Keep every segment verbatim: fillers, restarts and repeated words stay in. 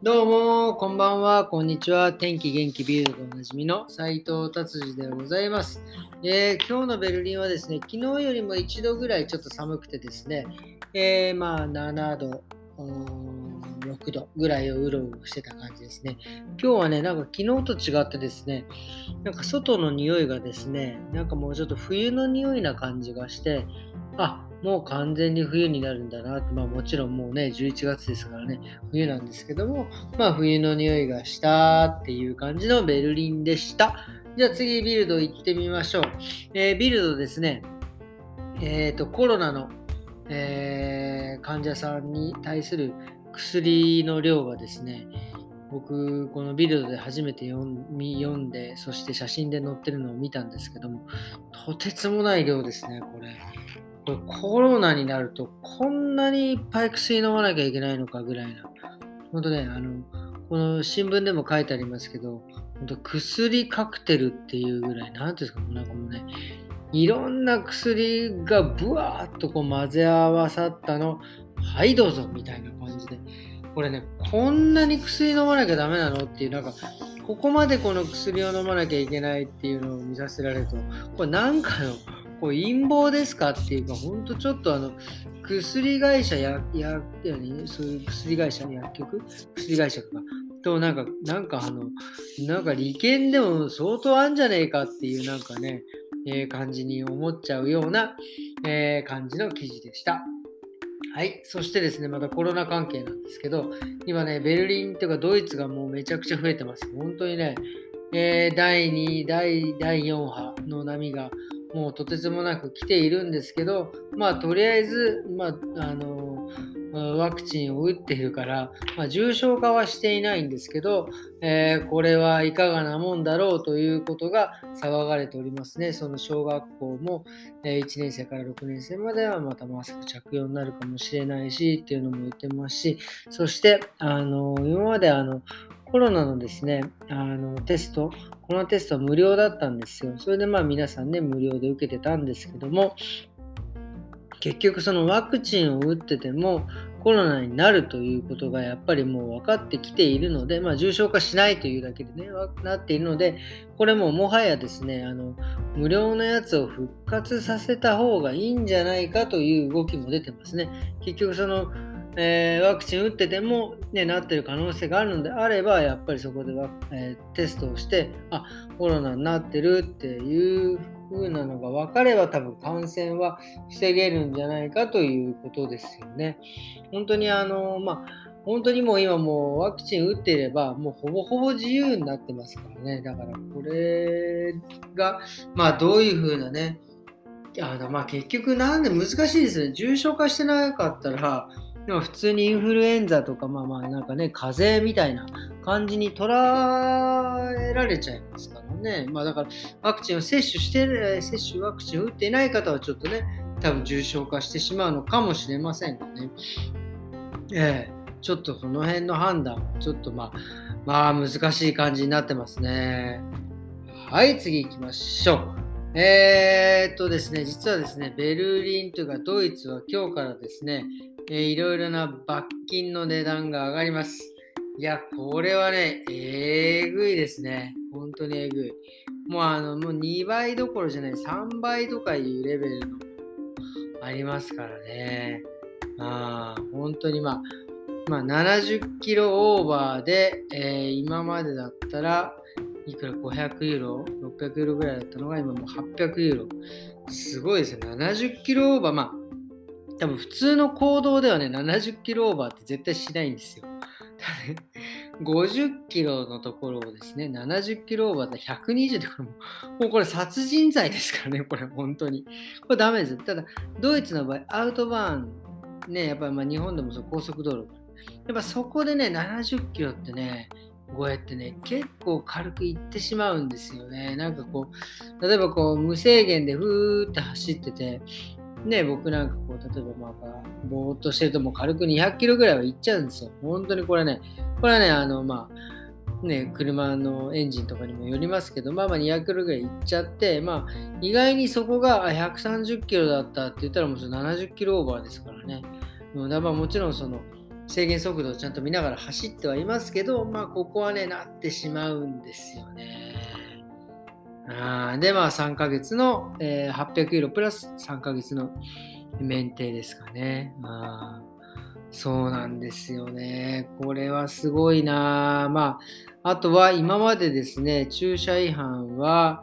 どうもこんばんは、こんにちは。天気元気ビールでおなじみの斉藤達次でございます。えー、今日のベルリンはですね、昨日よりもいちどぐらいちょっと寒くてですね、えー、まあななどろくどぐらいをうろうろしてた感じですね。今日はね、なんか昨日と違ってですね、なんか外の匂いがですね、なんかもうちょっと冬の匂いな感じがして、あ、もう完全に冬になるんだなって、まあもちろんもうね、じゅういちがつですからね、冬なんですけども、まあ冬の匂いがしたっていう感じのベルリンでした。じゃあ次ビルド行ってみましょう。えー、ビルドですね、えっと、コロナの、えー、患者さんに対する薬の量がですね、僕このビルドで初めて読み読んで、そして写真で載ってるのを見たんですけども、とてつもない量ですね、これ。コロナになるとこんなにいっぱい薬飲まなきゃいけないのかぐらいな、本当ね、あのこの新聞でも書いてありますけど、本当薬カクテルっていうぐらい、なんていうんですか、もうなんかもうね、いろんな薬がブワーッとこう混ぜ合わさったの、はいどうぞみたいな感じで、これね、こんなに薬飲まなきゃダメなのっていう、なんかここまでこの薬を飲まなきゃいけないっていうのを見させられると、これなんかのこう陰謀ですかっていうか、ほんとちょっとあの薬会社ややってるね、そういう薬会社、薬局、薬会社とかとなんかなんかあのなんか利権でも相当あんじゃねえかっていう、なんかね、えー、感じに思っちゃうような、えー、感じの記事でした。はい、そしてですね、またコロナ関係なんですけど、今ね、ベルリンというかドイツがもうめちゃくちゃ増えてます。本当にね、えー、だいに、だいよん波の波がもうとてつもなく来ているんですけど、まあとりあえず、まあ、あのワクチンを打っているから、まあ、重症化はしていないんですけど、えー、これはいかがなもんだろうということが騒がれておりますね。その小学校も、えー、いちねん生からろくねん生まではまたマスク着用になるかもしれないしっていうのも言ってますし、そしてあの今まであのコロナのですね、あのテスト、このテストは無料だったんですよ。それでまあ皆さんね、無料で受けてたんですけども、結局そのワクチンを打っててもコロナになるということがやっぱりもう分かってきているので、まあ重症化しないというだけでね、なっているので、これももはやですね、あの無料のやつを復活させた方がいいんじゃないかという動きも出てますね。結局そのえー、ワクチン打ってても、ね、なってる可能性があるのであれば、やっぱりそこでは、えー、テストをして、あ、コロナになってるっていう風なのが分かれば、多分感染は防げるんじゃないかということですよね。本当にあのまあ本当にもう今もうワクチン打っていればもうほぼほぼ自由になってますからね。だからこれがまあどういう風なね、あのまあ結局なんで難しいですね。重症化してなかったらでも普通にインフルエンザとか、まあまあなんかね、風邪みたいな感じに捉えられちゃいますからね。まあだからワクチンを接種して、接種ワクチンを打っていない方はちょっとね、多分重症化してしまうのかもしれませんがね。ええ、ちょっとこの辺の判断、ちょっとまあ、まあ難しい感じになってますね。はい、次行きましょう。えーっとですね、実はですね、ベルリンというかドイツは今日からですね、えー、いろいろな罰金の値段が上がります。いや、これはね、えぐいですね。本当にえぐい。もうあの、もうにばいどころじゃない、さんばいとかいうレベルのありますからね。まあ、本当にまあ、まあ、ななじゅっキロオーバーで、えー、今までだったら、いくらごひゃくユーロ、ろっぴゃくユーロぐらいだったのが、今もうはっぴゃくユーロ。すごいですね。ななじゅっキロオーバー、まあ、多分普通の行動ではね、ななじゅっキロオーバーって絶対しないんですよ。ごじゅっキロのところをですね、ななじゅっキロオーバーってひゃくにじゅうって、これもう、もうこれ殺人罪ですからね、これ本当に。これダメです。ただ、ドイツの場合、アウトバーン、ね、やっぱりまあ日本でもそう、高速道路。やっぱそこでね、ななじゅっキロってね、超えってね、結構軽くいってしまうんですよね。なんかこう、例えばこう、無制限でふーって走ってて、ね、僕なんかこう例えばまあぼーっとしてるともう軽くにひゃくキロぐらいはいっちゃうんですよ。本当にこれね、これはねあのまあね車のエンジンとかにもよりますけど、まあまあにひゃくキロぐらいいっちゃって、まあ意外にそこがひゃくさんじゅっキロだったって言ったらもうそのななじゅっキロオーバーですからね。だからもちろんその制限速度をちゃんと見ながら走ってはいますけど、まあここはねなってしまうんですよね。あでまあさんかげつの、えー、はっぴゃくユーロプラスさんかげつの免停ですかね。まあそうなんですよね。これはすごいな。まああとは今までですね、駐車違反は、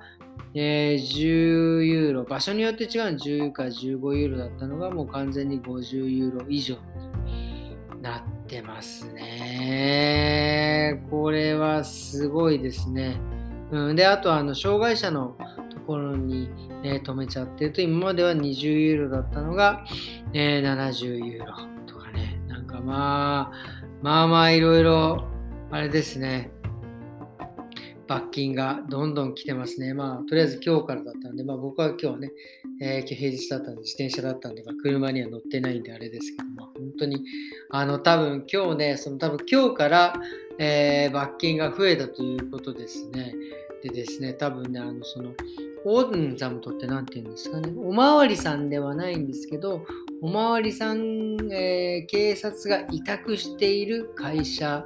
えー、じゅうユーロ、場所によって違うのじゅうかじゅうごユーロだったのがもう完全にごじゅうユーロ以上になってますね。これはすごいですね。うん、であとはあの障害者のところに、えー、止めちゃってると、今まではにじゅうユーロだったのが、えー、ななじゅうユーロとかね。なんかまあまあまあいろいろあれですね。罰金がどんどん来てますね。まあとりあえず今日からだったんで、まあ僕は今日ね、えー、今日平日だったんで自転車だったんで、まあ、車には乗ってないんであれですけど、まあ本当にあの多分今日ね、その多分今日から、えー、罰金が増えたということですね。でですね、多分ねあのそのオーザムトってなんていうんですかね、おまわりさんではないんですけど、おまわりさん、えー、警察が委託している会社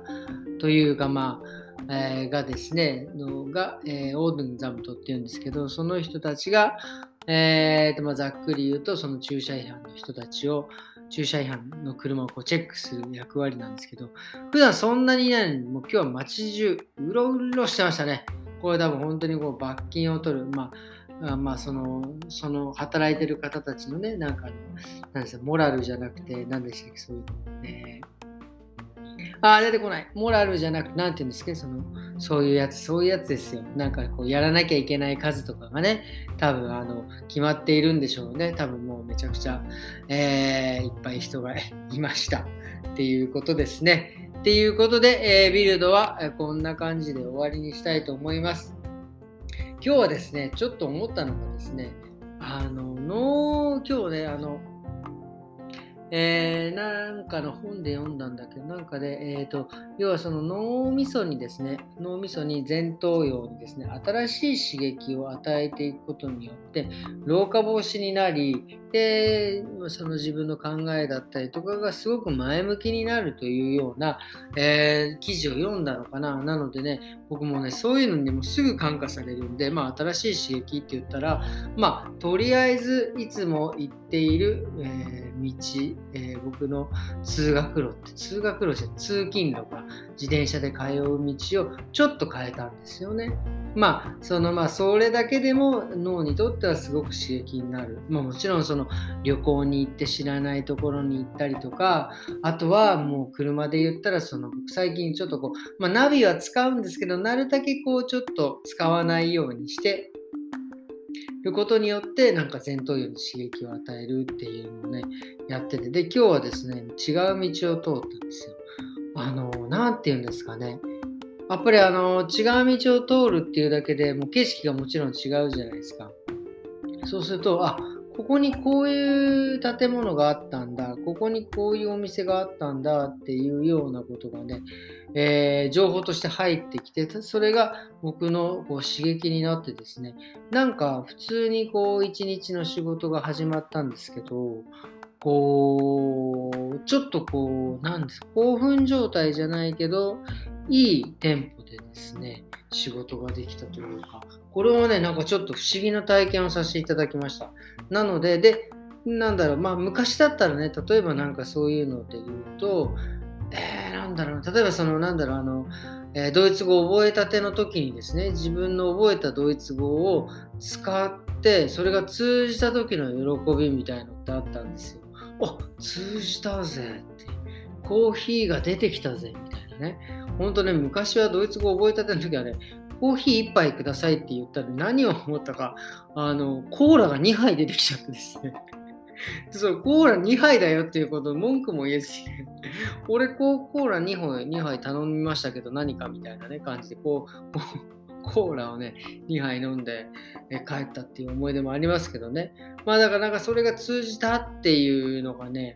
というかまあ。えー、がですねのが、えー、オーデンザムトっていうんですけど、その人たちが、えーとまあ、ざっくり言うとその駐車違反の人たちを駐車違反の車をこうチェックする役割なんですけど、普段そんなにいないのにもう今日は街中うろうろしてましたね。これ多分本当にこう罰金を取る、まあまあ、そのその働いてる方たちのね、なんかなんですか、モラルじゃなくて何でしたっけ、そういうね、あ出てこない、モラルじゃなくてなんていうんですか、そのそういうやつそういうやつですよ。なんかこうやらなきゃいけない数とかがね、多分あの決まっているんでしょうね。多分もうめちゃくちゃ、えー、いっぱい人がいましたっていうことですね。っていうことで、えー、ビルドはこんな感じで終わりにしたいと思います。今日はですねちょっと思ったのがですね、あのの今日ねあのえー、なんかの本で読んだんだけど、なんかで、えーと、要はその脳みそにですね、脳みそに前頭葉にですね、新しい刺激を与えていくことによって、老化防止になり、で、その自分の考えだったりとかがすごく前向きになるというような、えー、記事を読んだのかな。なのでね、僕もね、そういうのにもすぐ感化されるんで、まあ、新しい刺激って言ったら、まあ、とりあえずいつも行っている、えー、道、えー、僕の通学路って通学路じゃ通勤路か、自転車で通う道をちょっと変えたんですよね。まあそのまあそれだけでも脳にとってはすごく刺激になる。まあもちろんその旅行に行って知らないところに行ったりとか、あとはもう車で言ったらその僕最近ちょっとこう、まあ、ナビは使うんですけど、なるだけこうちょっと使わないようにしてることによって、なんか前頭葉に刺激を与えるっていうのをねやってて、で今日はですね違う道を通ったんですよ。あのなんていうんですかね、やっぱりあの違う道を通るっていうだけでもう景色がもちろん違うじゃないですか。そうすると、あここにこういう建物があったんだ、ここにこういうお店があったんだっていうようなことがね、えー、情報として入ってきて、それが僕のこう刺激になってですね、なんか普通にこう一日の仕事が始まったんですけど、こうちょっとこうなんですか、興奮状態じゃないけどいいテンポでですね仕事ができたというか、これはねなんかちょっと不思議な体験をさせていただきました。なのででなんだろう、まあ昔だったらね、例えばなんかそういうので言うと、えー、なんだろう例えばそのなんだろうあの、えー、ドイツ語を覚えたての時にですね、自分の覚えたドイツ語を使ってそれが通じた時の喜びみたいのってあったんですよ。あ通じたぜって、コーヒーが出てきたぜみたいなね。本当ね昔はドイツ語を覚えたての時はね、コーヒーいっぱいくださいって言ったら何を思ったか、あのコーラがにはい出てきちゃってですねそう、コーラにはいだよっていうこと文句も言えずに俺こうコーラにほんにはい頼みましたけど何かみたいなね感じでこうこうコーラをねにはい飲んで帰ったっていう思い出もありますけどね。まあだからなんかそれが通じたっていうのがね、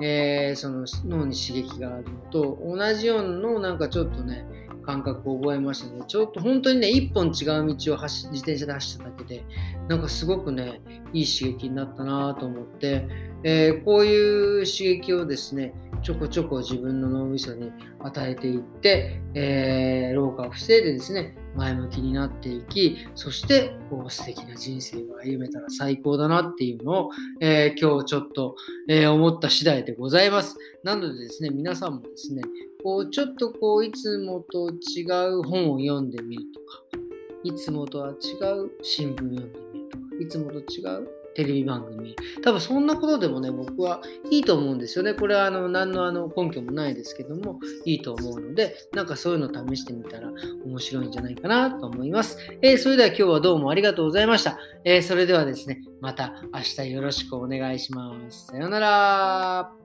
えー、その脳に刺激があるのと同じようなのなんかちょっとね感覚を覚えましたね。ちょっと本当にね一本違う道を走自転車で走っただけでなんかすごくねいい刺激になったなと思って、えー、こういう刺激をですねちょこちょこ自分の脳みそに与えていって、えー、老化を防いでですね、前向きになっていき、そしてこう素敵な人生を歩めたら最高だなっていうのを、えー、今日ちょっと、えー、思った次第でございます。なのでですね、皆さんもですね、こうちょっとこういつもと違う本を読んでみるとか、いつもとは違う新聞読んでみるとか、いつもと違うテレビ番組、多分そんなことでもね、僕はいいと思うんですよね。これはあの何のあの根拠もないですけども、いいと思うので、なんかそういうの試してみたら面白いんじゃないかなと思います。えー、それでは今日はどうもありがとうございました。えー、それではですね、また明日よろしくお願いします。さようなら。